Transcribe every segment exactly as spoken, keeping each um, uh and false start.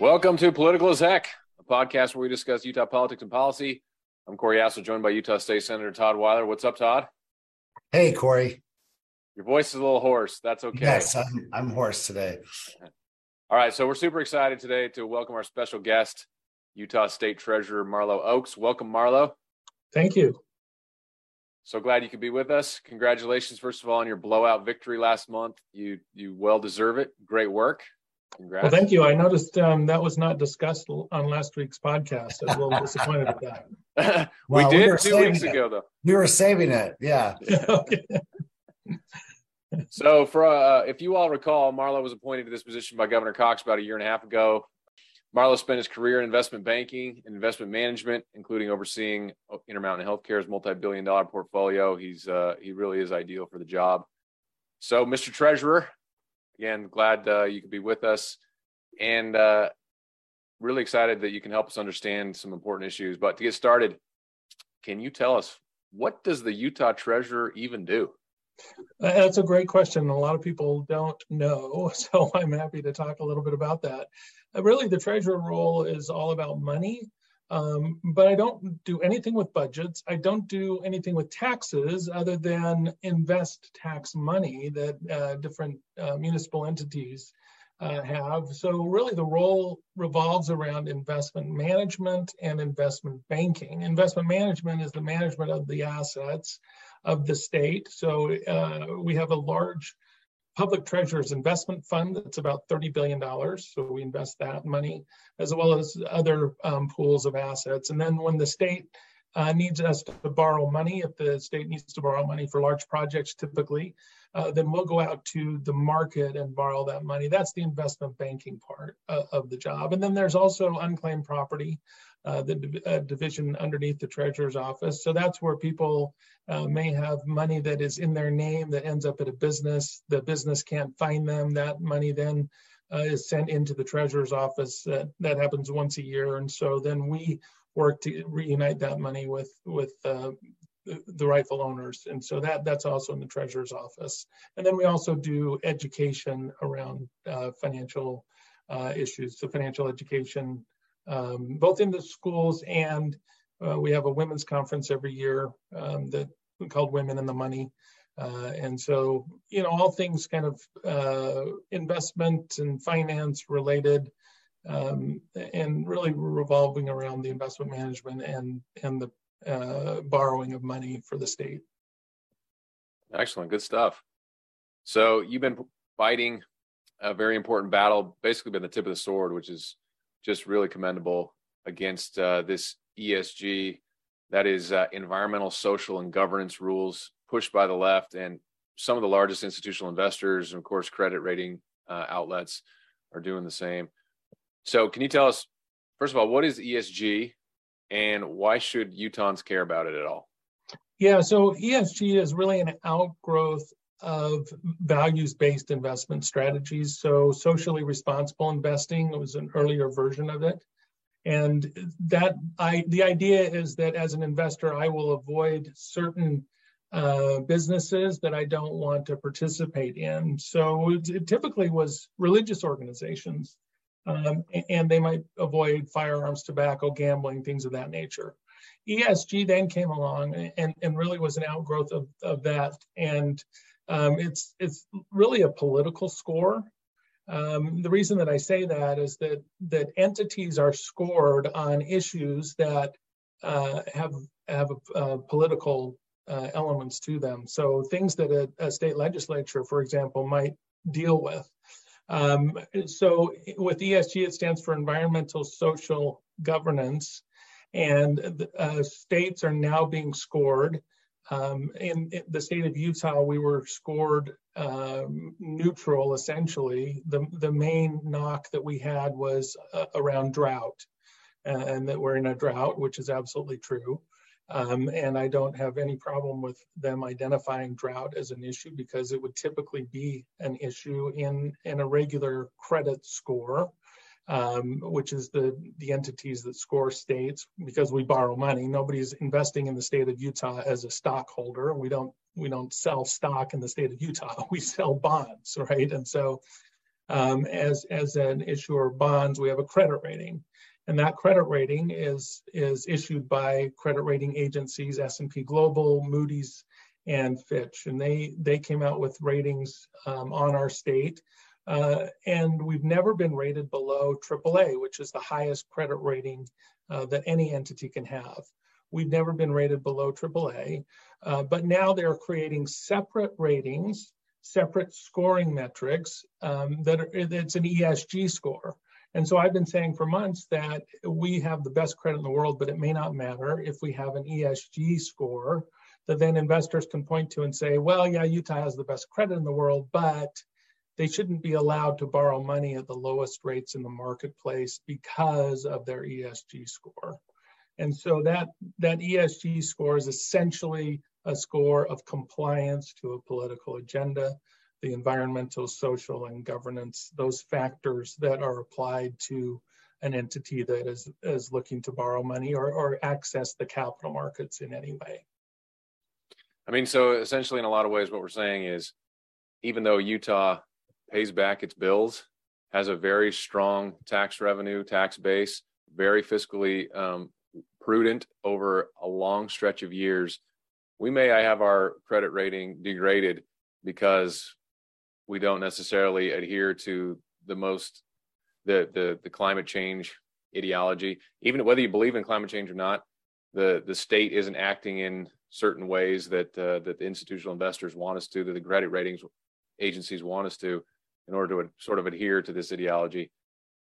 Welcome to Political as Heck, a podcast where we discuss Utah politics and policy. I'm Corey Assel, joined by Utah State Senator Todd Weiler. What's up, Todd? Hey, Corey. Your voice is a little hoarse. That's okay. Yes, I'm, I'm hoarse today. All right, so we're super excited today to welcome our special guest, Utah State Treasurer Marlo Oaks. Welcome, Marlo. Thank you. So glad you could be with us. Congratulations, first of all, on your blowout victory last month. You you well deserve it. Great work. Congrats. Well, thank you. I noticed um, that was not discussed on last week's podcast. I was a little disappointed at that. we well, did we two weeks it. ago, though. We were saving it. Yeah. Okay. So, for uh, if you all recall, Marlo was appointed to this position by Governor Cox about a year and a half ago. Marlo spent his career in investment banking and investment management, including overseeing Intermountain Healthcare's multi-billion dollar portfolio. He's uh, he really is ideal for the job. So, Mister Treasurer, again, glad uh, you could be with us, and uh, really excited that you can help us understand some important issues. But to get started, can you tell us, what does the Utah Treasurer even do? That's a great question. A lot of people don't know, so I'm happy to talk a little bit about that. Uh, really, the treasurer role is all about money, um, but I don't do anything with budgets. I don't do anything with taxes other than invest tax money that uh, different uh, municipal entities uh, have. So really, the role revolves around investment management and investment banking. Investment management is the management of the assets of the state. So uh, we have a large public treasurer's investment fund that's about thirty billion dollars. So we invest that money as well as other um, pools of assets. And then when the state uh, needs us to borrow money, if the state needs to borrow money for large projects typically, uh, then we'll go out to the market and borrow that money. That's the investment banking part uh, of the job. And then there's also unclaimed property. Uh, the div- uh, division underneath the treasurer's office. So that's where people uh, may have money that is in their name that ends up at a business. The business can't find them. That money then uh, is sent into the treasurer's office. Uh, that happens once a year. And so then we work to reunite that money with, with uh, the rightful owners. And so that that's also in the treasurer's office. And then we also do education around uh, financial uh, issues. So financial education, Um, both in the schools, and uh, we have a women's conference every year um, that we called Women in the Money. Uh, and so, you know, all things kind of uh, investment and finance related, um, and really revolving around the investment management and, and the uh, borrowing of money for the state. Excellent. Good stuff. So you've been fighting a very important battle, basically been the tip of the sword, which is just really commendable, against uh, this E S G, that is uh, environmental, social, and governance rules pushed by the left. And some of the largest institutional investors, and of course, credit rating uh, outlets are doing the same. So can you tell us, first of all, what is E S G and why should Utahns care about it at all? Yeah, so E S G is really an outgrowth of values-based investment strategies. So socially responsible investing was an earlier version of it. And that I, the idea is that as an investor, I will avoid certain uh, businesses that I don't want to participate in. So it, it typically was religious organizations, um, and they might avoid firearms, tobacco, gambling, things of that nature. E S G then came along and, and really was an outgrowth of, of that. And Um, it's it's really a political score. Um, the reason that I say that is that that entities are scored on issues that uh, have have a, a political uh, elements to them. So things that a, a state legislature, for example, might deal with. Um, so with E S G, it stands for environmental, social, governance, and uh, states are now being scored. Um, in, in the state of Utah, we were scored um, neutral, essentially. The, the main knock that we had was uh, around drought, uh, and that we're in a drought, which is absolutely true. Um, and I don't have any problem with them identifying drought as an issue, because it would typically be an issue in, in a regular credit score, um, which is the, the entities that score states, because we borrow money. Nobody's investing in the state of Utah as a stockholder. We don't, we don't sell stock in the state of Utah. We sell bonds, right? And so um, as, as an issuer of bonds, we have a credit rating. And that credit rating is, is issued by credit rating agencies, S and P Global, Moody's, and Fitch. And they, they came out with ratings um, on our state. Uh, and we've never been rated below triple A, which is the highest credit rating uh, that any entity can have. We've never been rated below triple A, uh, but now they're creating separate ratings, separate scoring metrics um, that are, it's an E S G score. And so I've been saying for months that we have the best credit in the world, but it may not matter if we have an E S G score that then investors can point to and say, well, yeah, Utah has the best credit in the world, but they shouldn't be allowed to borrow money at the lowest rates in the marketplace because of their E S G score. And so that, that E S G score is essentially a score of compliance to a political agenda, the environmental, social, and governance, those factors that are applied to an entity that is, is looking to borrow money or, or access the capital markets in any way. I mean, so essentially in a lot of ways, what we're saying is, even though Utah pays back its bills, has a very strong tax revenue, tax base, very fiscally um, prudent over a long stretch of years, we may have our credit rating degraded because we don't necessarily adhere to the most, the, the, the climate change ideology. Even whether you believe in climate change or not, the, the state isn't acting in certain ways that, uh, that the institutional investors want us to, that the credit ratings agencies want us to, in order to sort of adhere to this ideology.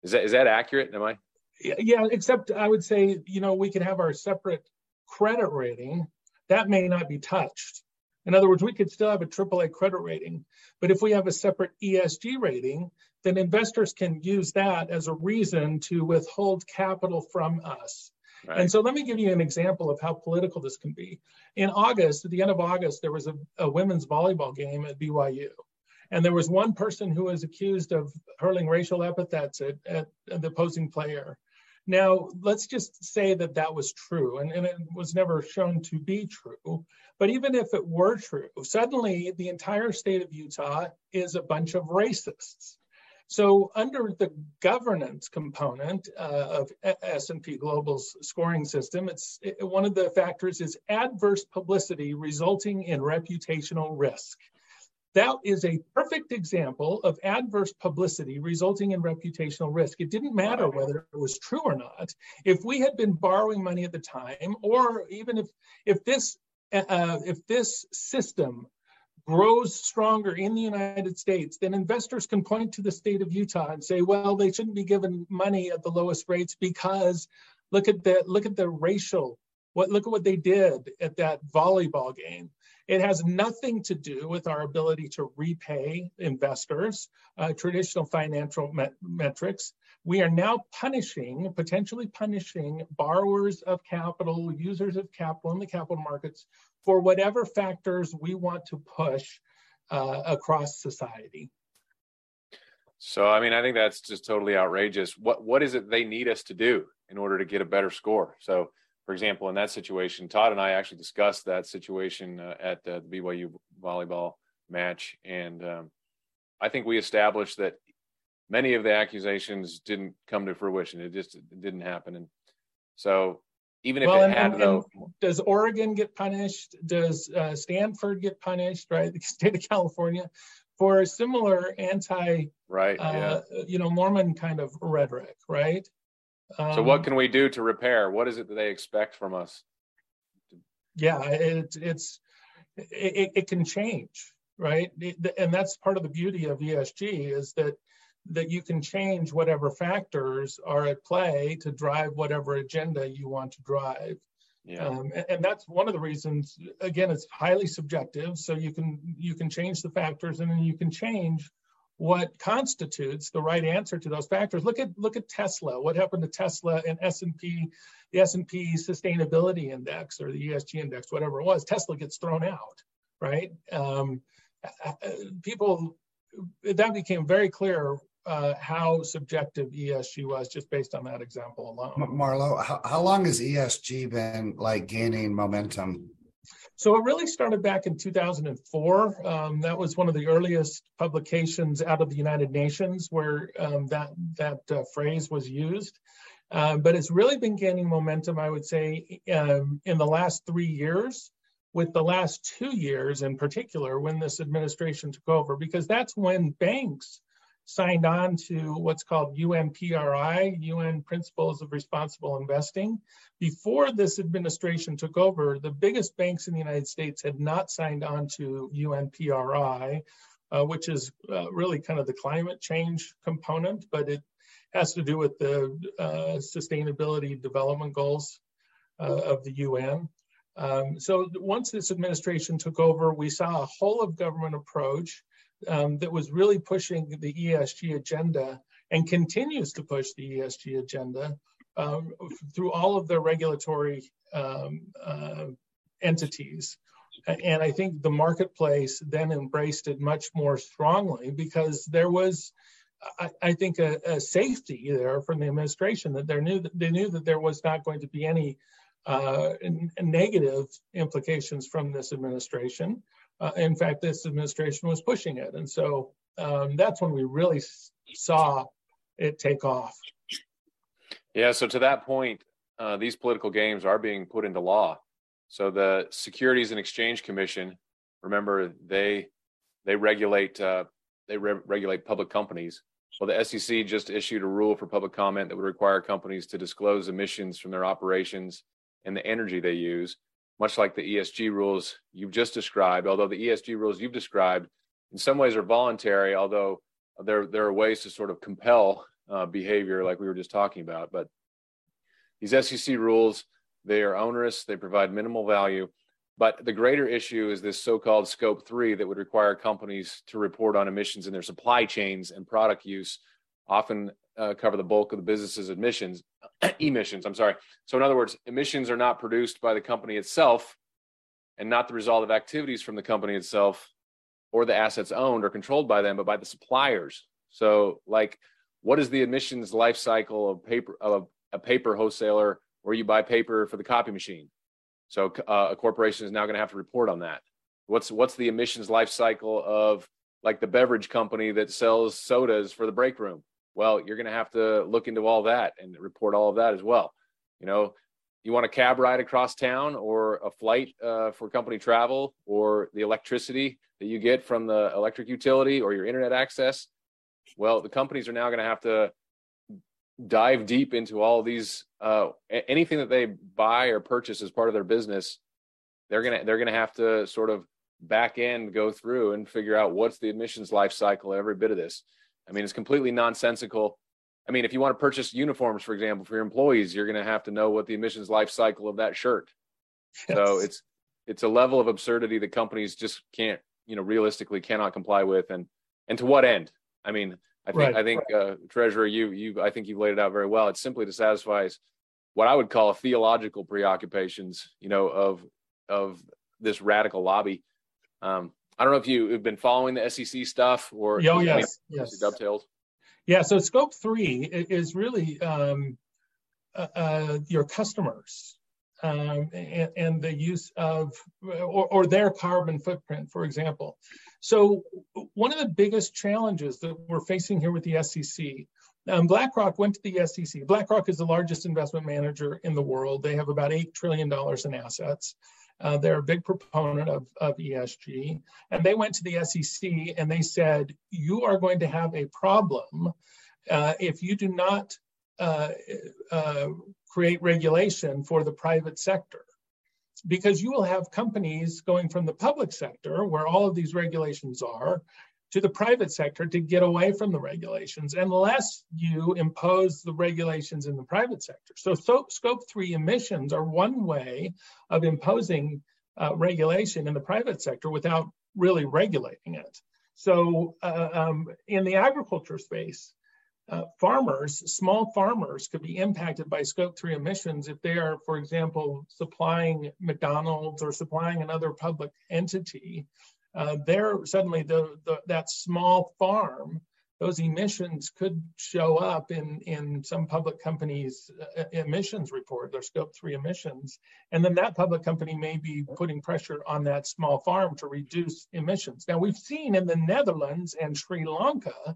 Is that, is that accurate? Am I? Yeah, except I would say, you know, we could have our separate credit rating that may not be touched. In other words, we could still have a triple A credit rating, but if we have a separate E S G rating, then investors can use that as a reason to withhold capital from us. Right. And so let me give you an example of how political this can be. In August, at the end of August, there was a, a women's volleyball game at B Y U. And there was one person who was accused of hurling racial epithets at, at the opposing player. Now, let's just say that that was true, and, and it was never shown to be true. But even if it were true, suddenly the entire state of Utah is a bunch of racists. So under the governance component uh, of S and P Global's scoring system, it's it, one of the factors is adverse publicity resulting in reputational risk. That is a perfect example of adverse publicity resulting in reputational risk. It didn't matter whether it was true or not. If we had been borrowing money at the time, or even if if this uh, if this system grows stronger in the United States, then investors can point to the state of Utah and say, well, they shouldn't be given money at the lowest rates because look at the look at the racial, what look at what they did at that volleyball game. It has nothing to do with our ability to repay investors, uh, traditional financial met- metrics. We are now punishing, potentially punishing borrowers of capital, users of capital in the capital markets for whatever factors we want to push uh, across society. So, I mean, I think that's just totally outrageous. What What is it they need us to do in order to get a better score? So, for example, in that situation, Todd and I actually discussed that situation uh, at uh, the B Y U volleyball match. And um, I think we established that many of the accusations didn't come to fruition. It just it didn't happen. And so, even if well, it and, had, and, though. Does Oregon get punished? Does uh, Stanford get punished, right? The state of California, for a similar anti, right, uh, yeah. you know, Mormon kind of rhetoric, right? Um, so what can we do to repair? What is it that they expect from us? Yeah, it, it's, it, it can change, right? It, and that's part of the beauty of E S G is that that you can change whatever factors are at play to drive whatever agenda you want to drive. Yeah. Um, and, and that's one of the reasons, again, it's highly subjective. So you can you can change the factors, and then you can change what constitutes the right answer to those factors. Look at look at Tesla. What happened to Tesla and S and P, the S and P Sustainability Index or the E S G Index, whatever it was, Tesla gets thrown out, right? Um, people, that became very clear Uh, how subjective E S G was just based on that example alone. Marlo, how, how long has E S G been like gaining momentum? So it really started back in two thousand four. Um, that was one of the earliest publications out of the United Nations where um, that, that uh, phrase was used. Uh, but it's really been gaining momentum, I would say, um, in the last three years, with the last two years in particular, when this administration took over, because that's when banks signed on to what's called U N P R I, U N Principles of Responsible Investing. Before this administration took over, the biggest banks in the United States had not signed on to U N P R I, uh, which is uh, really kind of the climate change component, but it has to do with the uh, sustainability development goals uh, of the U N. Um, so once this administration took over, we saw a whole of government approach um, that was really pushing the E S G agenda and continues to push the E S G agenda um, through all of their regulatory um, uh, entities. And I think the marketplace then embraced it much more strongly because there was I, I think a, a safety there from the administration that they knew that they knew that there was not going to be any uh, n- negative implications from this administration. Uh, in fact, this administration was pushing it, and so um, that's when we really s- saw it take off. Yeah. So to that point, uh, these political games are being put into law. So the Securities and Exchange Commission, remember they they regulate uh, they re- regulate public companies. Well, the S E C just issued a rule for public comment that would require companies to disclose emissions from their operations and the energy they use, much like the E S G rules you've just described, although the E S G rules you've described in some ways are voluntary, although there, there are ways to sort of compel uh, behavior like we were just talking about. But these S E C rules, they are onerous, they provide minimal value. But the greater issue is this so-called scope three that would require companies to report on emissions in their supply chains and product use, often uh, cover the bulk of the business's emissions, emissions, I'm sorry. So in other words, emissions are not produced by the company itself and not the result of activities from the company itself or the assets owned or controlled by them, but by the suppliers. So like, what is the emissions life cycle of paper of a paper wholesaler where you buy paper for the copy machine? So uh, a corporation is now going to have to report on that. What's what's the emissions life cycle of like the beverage company that sells sodas for the break room? Well, you're going to have to look into all that and report all of that as well. You know, you want a cab ride across town or a flight uh, for company travel or the electricity that you get from the electric utility or your internet access. Well, the companies are now going to have to dive deep into all these uh anything that they buy or purchase as part of their business. They're gonna they're gonna have to sort of back end go through and figure out what's the emissions life cycle of every bit of this. I mean, it's completely nonsensical. I mean, if you want to purchase uniforms, for example, for your employees, you're gonna have to know what the emissions life cycle of that shirt. Yes. So it's it's a level of absurdity that companies just can't, you know, realistically cannot comply with, and and to what end? I mean, I think, right, I think right. Uh, Treasurer, you, you, I think you've laid it out very well. It's simply to satisfy what I would call theological preoccupations, you know, of of this radical lobby. Um, I don't know if you have been following the S E C stuff or oh, yes, yes. dovetails. Yeah, so scope three is really um, uh, uh, your customers um, and, and the use of or, or their carbon footprint, for example. So one of the biggest challenges that we're facing here with the S E C, um, BlackRock went to the S E C. BlackRock is the largest investment manager in the world. They have about eight trillion dollars in assets. Uh, they're a big proponent of, of E S G. And they went to the S E C and they said, you are going to have a problem uh, if you do not uh, uh, create regulation for the private sector, because you will have companies going from the public sector, where all of these regulations are, to the private sector to get away from the regulations unless you impose the regulations in the private sector. So, so scope three emissions are one way of imposing uh, regulation in the private sector without really regulating it. So uh, um, in the agriculture space, Uh, farmers, small farmers could be impacted by scope three emissions if they are, for example, supplying McDonald's or supplying another public entity. Uh, they're suddenly the, the, that small farm those emissions could show up in, in some public company's emissions report, their scope three emissions. And then that public company may be putting pressure on that small farm to reduce emissions. Now, we've seen in the Netherlands and Sri Lanka,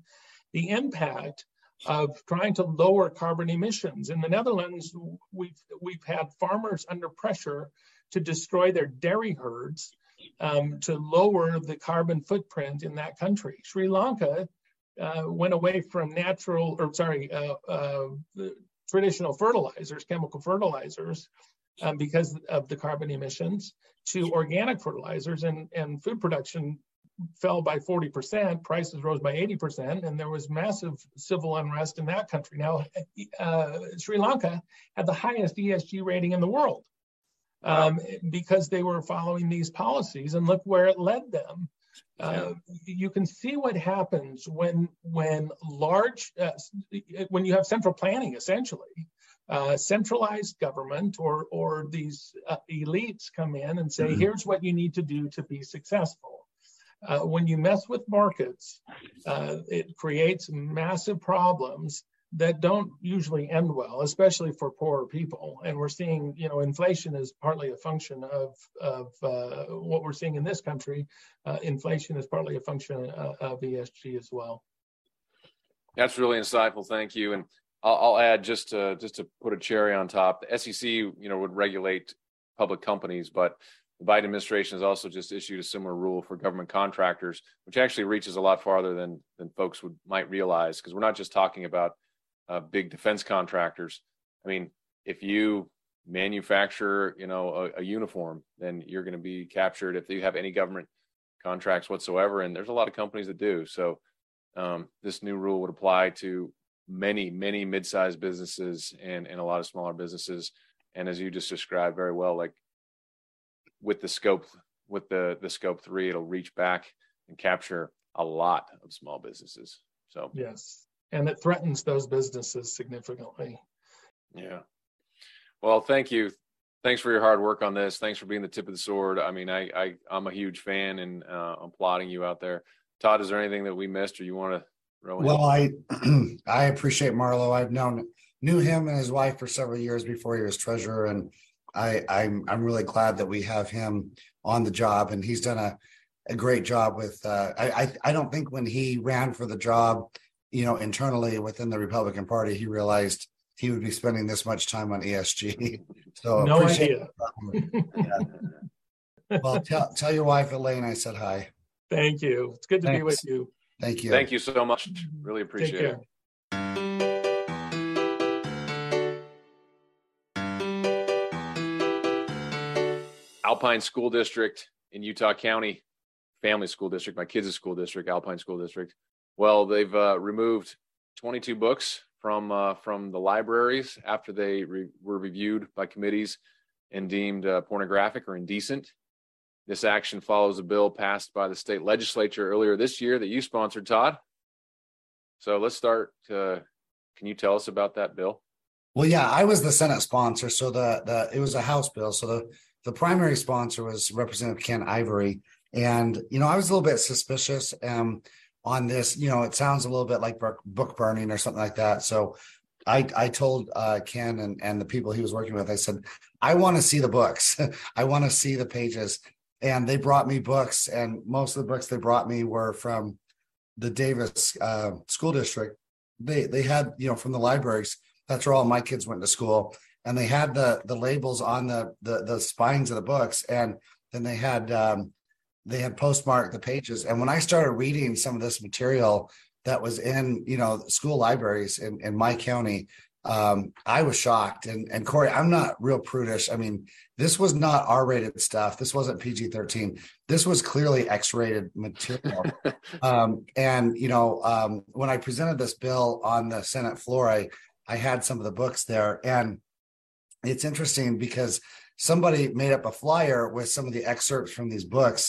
the impact of trying to lower carbon emissions. In the Netherlands, we've, we've had farmers under pressure to destroy their dairy herds um, to lower the carbon footprint in that country. Sri Lanka Uh, went away from natural, or sorry, uh, uh, traditional fertilizers, chemical fertilizers, um, because of the carbon emissions, to organic fertilizers, and, and food production fell by forty percent, prices rose by eighty percent, and there was massive civil unrest in that country. Now, uh, Sri Lanka had the highest E S G rating in the world um, because they were following these policies, and look where it led them. Uh, you can see what happens when when large uh, when you have central planning, essentially uh, centralized government or or these uh, elites come in and say, mm-hmm. here's what you need to do to be successful. Uh, when you mess with markets, uh, it creates massive problems that don't usually end well, especially for poorer people. And we're seeing, you know, inflation is partly a function of, of uh, what we're seeing in this country. Uh, inflation is partly a function uh, of E S G as well. That's really insightful. Thank you. And I'll, I'll add just to, just to put a cherry on top, the S E C, you know, would regulate public companies, but the Biden administration has also just issued a similar rule for government contractors, which actually reaches a lot farther than, than folks would might realize, because we're not just talking about Uh, big defense contractors. I mean, if you manufacture, you know, a, a uniform, then you're going to be captured if you have any government contracts whatsoever. And there's a lot of companies that do. So um, this new rule would apply to many, many mid-sized businesses and, and a lot of smaller businesses. And as you just described very well, like with the scope, with the, the scope three, it'll reach back and capture a lot of small businesses. So yes. And it threatens those businesses significantly. Yeah. Well, thank you. Thanks for your hard work on this. Thanks for being the tip of the sword. I mean, I, I, I'm a huge fan, and uh, I'm applauding you out there. Todd, is there anything that we missed or you want to throw in? Well, I, I appreciate Marlo. I've known, knew him and his wife for several years before he was treasurer. And I, I'm, I'm really glad that we have him on the job, and he's done a, a great job with, uh, I, I, I don't think when he ran for the job, you know, internally within the Republican Party, he realized he would be spending this much time on E S G. So no idea. Yeah. Well, tell, tell your wife, Elaine, I said hi. Thank you. It's good to Thanks. Be with you. Thank you. Thank you so much. Really appreciate it. Alpine School District in Utah County, family school district, my kids' school district, Alpine School District. Well, they've uh, removed twenty-two books from uh, from the libraries after they re- were reviewed by committees and deemed uh, pornographic or indecent. This action follows a bill passed by the state legislature earlier this year that you sponsored, Todd. So let's start. Uh, can you tell us about that bill? Well, yeah, I was the Senate sponsor, so the, the it was a House bill. So the, the primary sponsor was Representative Ken Ivory, and you know I was a little bit suspicious. Um, on this, you know, it sounds a little bit like book burning or something like that. So I, I told uh, Ken and, and the people he was working with, I said, I want to see the books. I want to see the pages. And they brought me books. And most of the books they brought me were from the Davis uh, school district. They they had, you know, from the libraries. That's where all my kids went to school. And they had the the labels on the, the, the spines of the books. And then they had... Um, they had postmarked the pages. And when I started reading some of this material that was in, you know, school libraries in, in my county, um, I was shocked. And, and Corey, I'm not real prudish. I mean, this was not R-rated stuff. This wasn't P G thirteen. This was clearly X-rated material. um, and, you know, um, when I presented this bill on the Senate floor, I, I had some of the books there. And it's interesting because somebody made up a flyer with some of the excerpts from these books.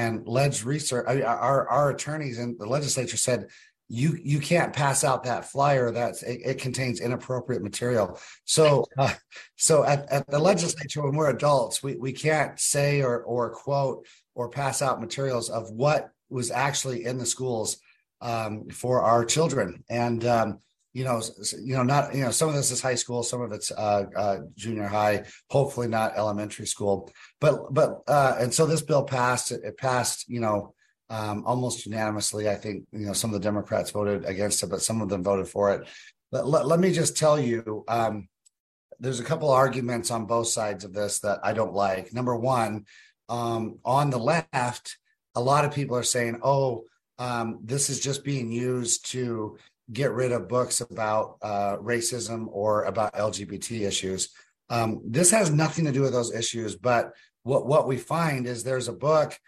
And Led's research, our our attorneys in the legislature said, you you can't pass out that flyer. That's it, it contains inappropriate material. So uh, so at, at the legislature, when we're adults, we we can't say or or quote or pass out materials of what was actually in the schools um, for our children. And, um, you know, you know, not, you know, some of this is high school, some of it's uh, uh, junior high, hopefully not elementary school, but, but, uh, and so this bill passed, it, it passed, you know, um, almost unanimously. I think, you know, some of the Democrats voted against it, but some of them voted for it. But let, let me just tell you, um, there's a couple arguments on both sides of this that I don't like. Number one, um, on the left, a lot of people are saying, oh, um, this is just being used to get rid of books about uh, racism or about L G B T issues. Um, this has nothing to do with those issues, but what, what we find is there's a book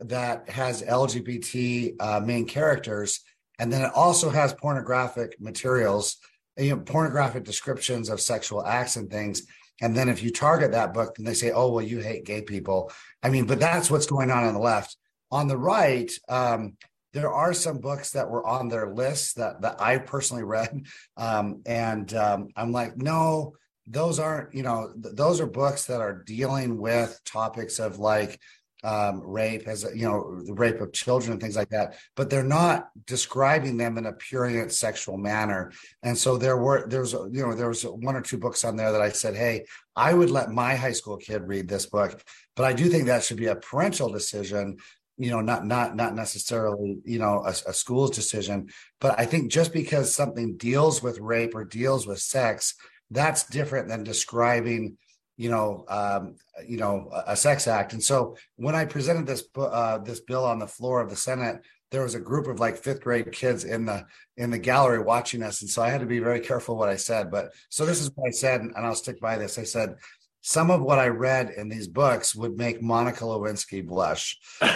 that has L G B T uh, main characters, and then it also has pornographic materials, you know, pornographic descriptions of sexual acts and things. And then if you target that book, then they say, oh, well, you hate gay people. I mean, but that's what's going on on the left. On the right, um, there are some books that were on their list that, that I personally read. Um, and um, I'm like, no, those aren't, you know, th- those are books that are dealing with topics of like um, rape, as you know, the rape of children and things like that, but they're not describing them in a purient sexual manner. And so there were, there's, you know, there was one or two books on there that I said, hey, I would let my high school kid read this book, but I do think that should be a parental decision, you know, not not not necessarily, you know, a, a school's decision. But I think just because something deals with rape or deals with sex, that's different than describing, you know, um, you know, a sex act. And so when I presented this uh, this bill on the floor of the Senate, there was a group of like fifth grade kids in the in the gallery watching us. And so I had to be very careful what I said. But so this is what I said, and I'll stick by this. I said, some of what I read in these books would make Monica Lewinsky blush. and,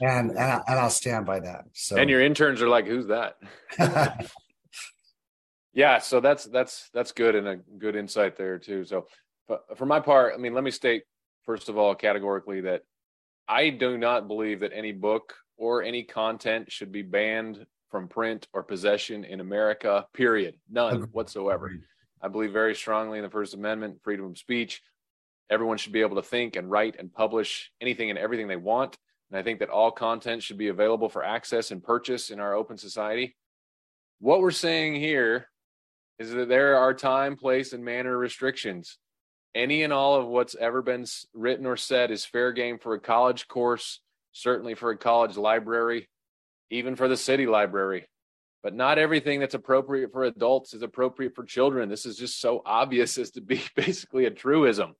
and I, and I'll stand by that. So. And your interns are like, who's that? Yeah. So that's, that's, that's good. And a good insight there too. So but for my part, I mean, let me state, first of all, categorically that I do not believe that any book or any content should be banned from print or possession in America, period. None whatsoever. I believe very strongly in the First Amendment, freedom of speech. Everyone should be able to think and write and publish anything and everything they want. And I think that all content should be available for access and purchase in our open society. What we're saying here is that there are time, place, and manner restrictions. Any and all of what's ever been written or said is fair game for a college course, certainly for a college library, even for the city library. But not everything that's appropriate for adults is appropriate for children. This is just so obvious as to be basically a truism.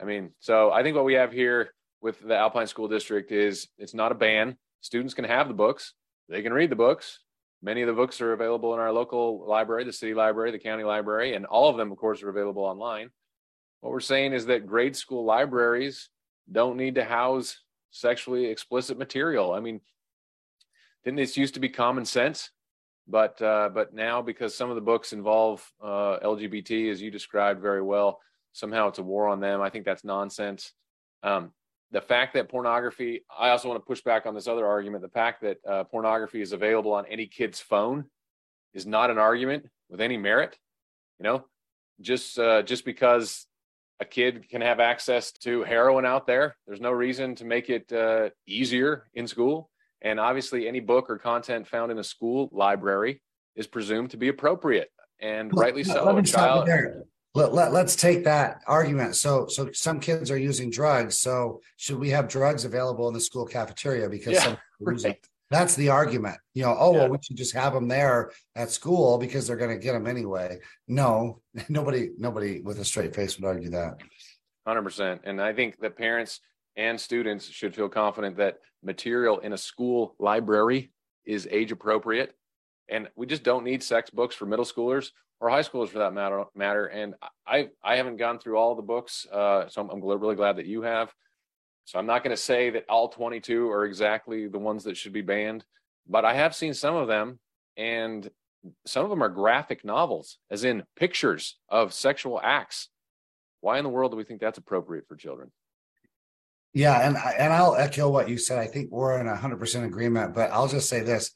I mean, so I think what we have here with the Alpine School District is it's not a ban. Students can have the books. They can read the books. Many of the books are available in our local library, the city library, the county library, and all of them, of course, are available online. What we're saying is that grade school libraries don't need to house sexually explicit material. I mean, didn't this used to be common sense? But uh, but now, because some of the books involve uh, L G B T, as you described very well, somehow it's a war on them. I think that's nonsense. Um, the fact that pornography, I also want to push back on this other argument. The fact that uh, pornography is available on any kid's phone is not an argument with any merit. You know, just uh, just because a kid can have access to heroin out there, there's no reason to make it uh, easier in school. And obviously, any book or content found in a school library is presumed to be appropriate, and let, rightly so. Let me stop there. Let, let, let's take that argument. So, so some kids are using drugs. So, should we have drugs available in the school cafeteria because yeah, some right. use it? That's the argument. You know, oh yeah. well, we should just have them there at school because they're going to get them anyway. No, nobody, nobody with a straight face would argue that. one hundred percent. And I think that parents and students should feel confident that material in a school library is age appropriate. And we just don't need sex books for middle schoolers or high schoolers for that matter. matter. And I, I haven't gone through all the books, uh, so I'm, I'm really glad that you have. So I'm not going to say that all twenty-two are exactly the ones that should be banned, but I have seen some of them, and some of them are graphic novels, as in pictures of sexual acts. Why in the world do we think that's appropriate for children? Yeah, and and I'll echo what you said. I think we're in one hundred percent agreement, but I'll just say this.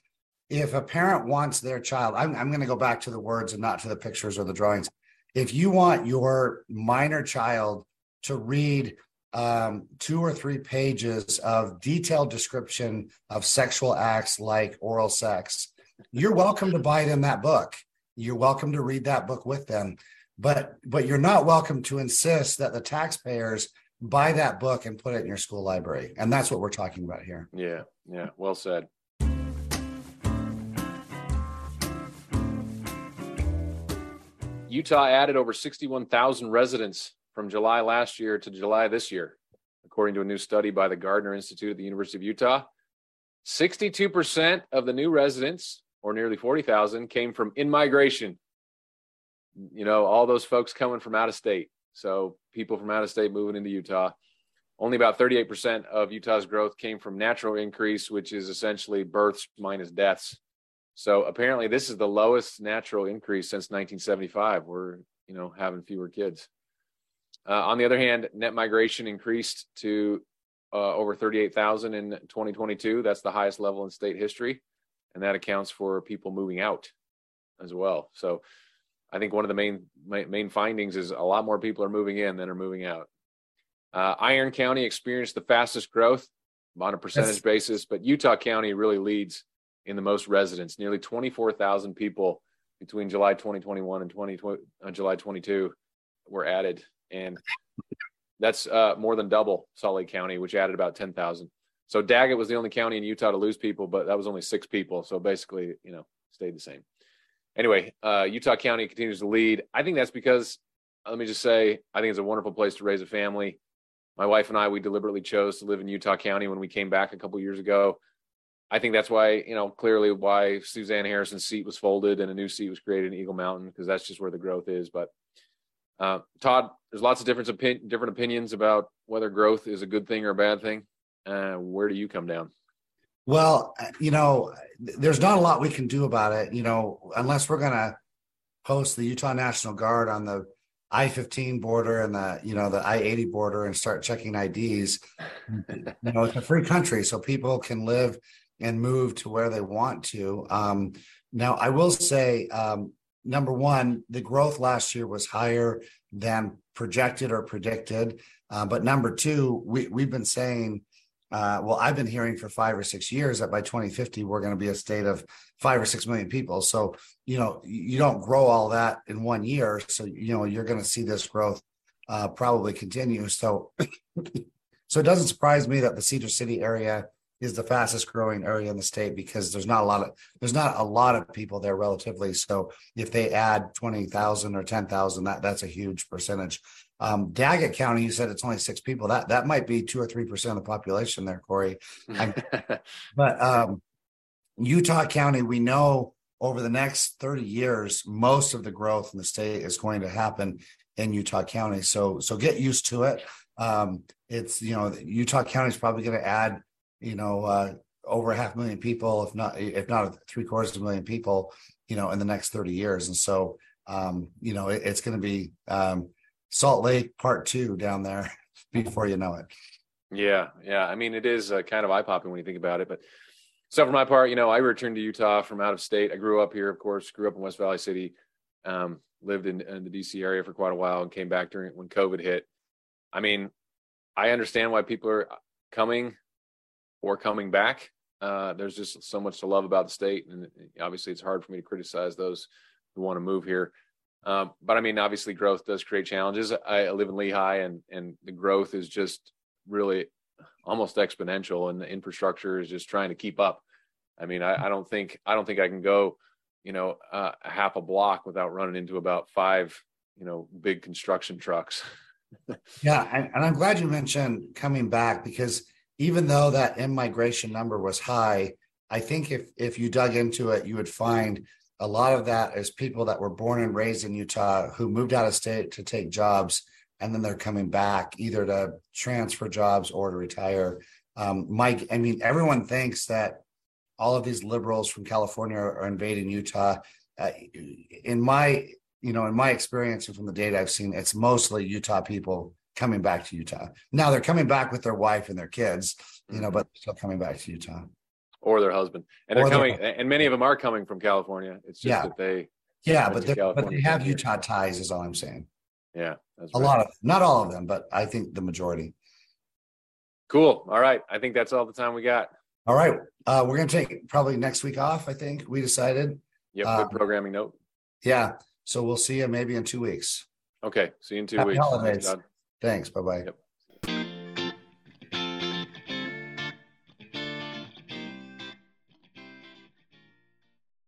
If a parent wants their child, I'm, I'm going to go back to the words and not to the pictures or the drawings. If you want your minor child to read um, two or three pages of detailed description of sexual acts like oral sex. You're welcome to buy them that book. You're welcome to read that book with them, but but you're not welcome to insist that the taxpayers buy that book and put it in your school library. And that's what we're talking about here. Yeah, yeah, well said. Utah added over sixty-one thousand residents from July last year to July this year, according to a new study by the Gardner Institute at the University of Utah. sixty-two percent of the new residents, or nearly forty thousand, came from in-migration. You know, all those folks coming from out of state. So people from out of state moving into Utah. Only about thirty-eight percent of Utah's growth came from natural increase, which is essentially births minus deaths. So apparently this is the lowest natural increase since nineteen seventy-five. We're, you know, having fewer kids. Uh, on the other hand, net migration increased to uh, over thirty-eight thousand in twenty twenty-two. That's the highest level in state history. And that accounts for people moving out as well. So I think one of the main main findings is a lot more people are moving in than are moving out. Uh, Iron County experienced the fastest growth on a percentage basis, but Utah County really leads in the most residents, nearly twenty-four thousand people between July twenty twenty-one and twenty, uh, July twenty-two were added. And that's uh, more than double Salt Lake County, which added about ten thousand. So Daggett was the only county in Utah to lose people, but that was only six people. So basically, you know, stayed the same. Anyway, uh, Utah County continues to lead. I think that's because, let me just say, I think it's a wonderful place to raise a family. My wife and I, we deliberately chose to live in Utah County when we came back a couple years ago. I think that's why, you know, clearly why Suzanne Harrison's seat was folded and a new seat was created in Eagle Mountain, because that's just where the growth is. But uh, Todd, there's lots of different, opi- different opinions about whether growth is a good thing or a bad thing. Uh, where do you come down? Well, you know, there's not a lot we can do about it, you know, unless we're going to post the Utah National Guard on the I fifteen border and the, you know, the I eighty border and start checking I Ds. You know, it's a free country, so people can live and move to where they want to. Um, now, I will say, um, number one, the growth last year was higher than projected or predicted. Uh, but number two, we, we've been saying, Uh, well, I've been hearing for five or six years that by twenty fifty, we're going to be a state of five or six million people. So, you know, you don't grow all that in one year. So, you know, you're going to see this growth uh, probably continue. So, so it doesn't surprise me that the Cedar City area is the fastest growing area in the state, because there's not a lot of there's not a lot of people there relatively. So if they add twenty thousand or ten thousand, that, that's a huge percentage. Um, Daggett County, you said it's only six people. That that might be two or three percent of the population there, Corey. I, but um, Utah County, we know over the next thirty years, most of the growth in the state is going to happen in Utah County. So so get used to it. Um, it's you know Utah County is probably going to add you know uh, over a half million people, if not if not three quarters of a million people, you know, in the next thirty years. And so um, you know it, it's going to be um, Salt Lake part two down there before you know it. Yeah. Yeah. I mean, it is uh, kind of eye-popping when you think about it, but so for my part, you know, I returned to Utah from out of state. I grew up here, of course, grew up in West Valley City, um, lived in, in the D C area for quite a while and came back during when COVID hit. I mean, I understand why people are coming or coming back. Uh, there's just so much to love about the state. And obviously it's hard for me to criticize those who want to move here. Um, but I mean, obviously growth does create challenges. I live in Lehigh and, and the growth is just really almost exponential, and the infrastructure is just trying to keep up. I mean, I, I don't think, I don't think I can go, you know, uh, half a block without running into about five, you know, big construction trucks. Yeah. And, and I'm glad you mentioned coming back, because even though that in-migration number was high, I think if, if you dug into it, you would find a lot of that is people that were born and raised in Utah who moved out of state to take jobs, and then they're coming back either to transfer jobs or to retire. Um, Mike, I mean, everyone thinks that all of these liberals from California are invading Utah. Uh, in my, you know, in my experience and from the data I've seen, it's mostly Utah people coming back to Utah. Now they're coming back with their wife and their kids, you know, but they're still coming back to Utah. Or their husband, and they're coming, and many of them are coming from California. It's just yeah. that they, yeah, but they, but they have Utah ties, is all I'm saying. Yeah, that's a right. lot of, not all of them, but I think the majority. Cool. All right. I think that's all the time we got. All right. Uh, we're going to take probably next week off, I think we decided. Yep. Good um, programming note. Yeah. So we'll see you maybe in two weeks. Okay. See you in two Happy weeks. Holidays. Thanks. Bye-bye. Yep.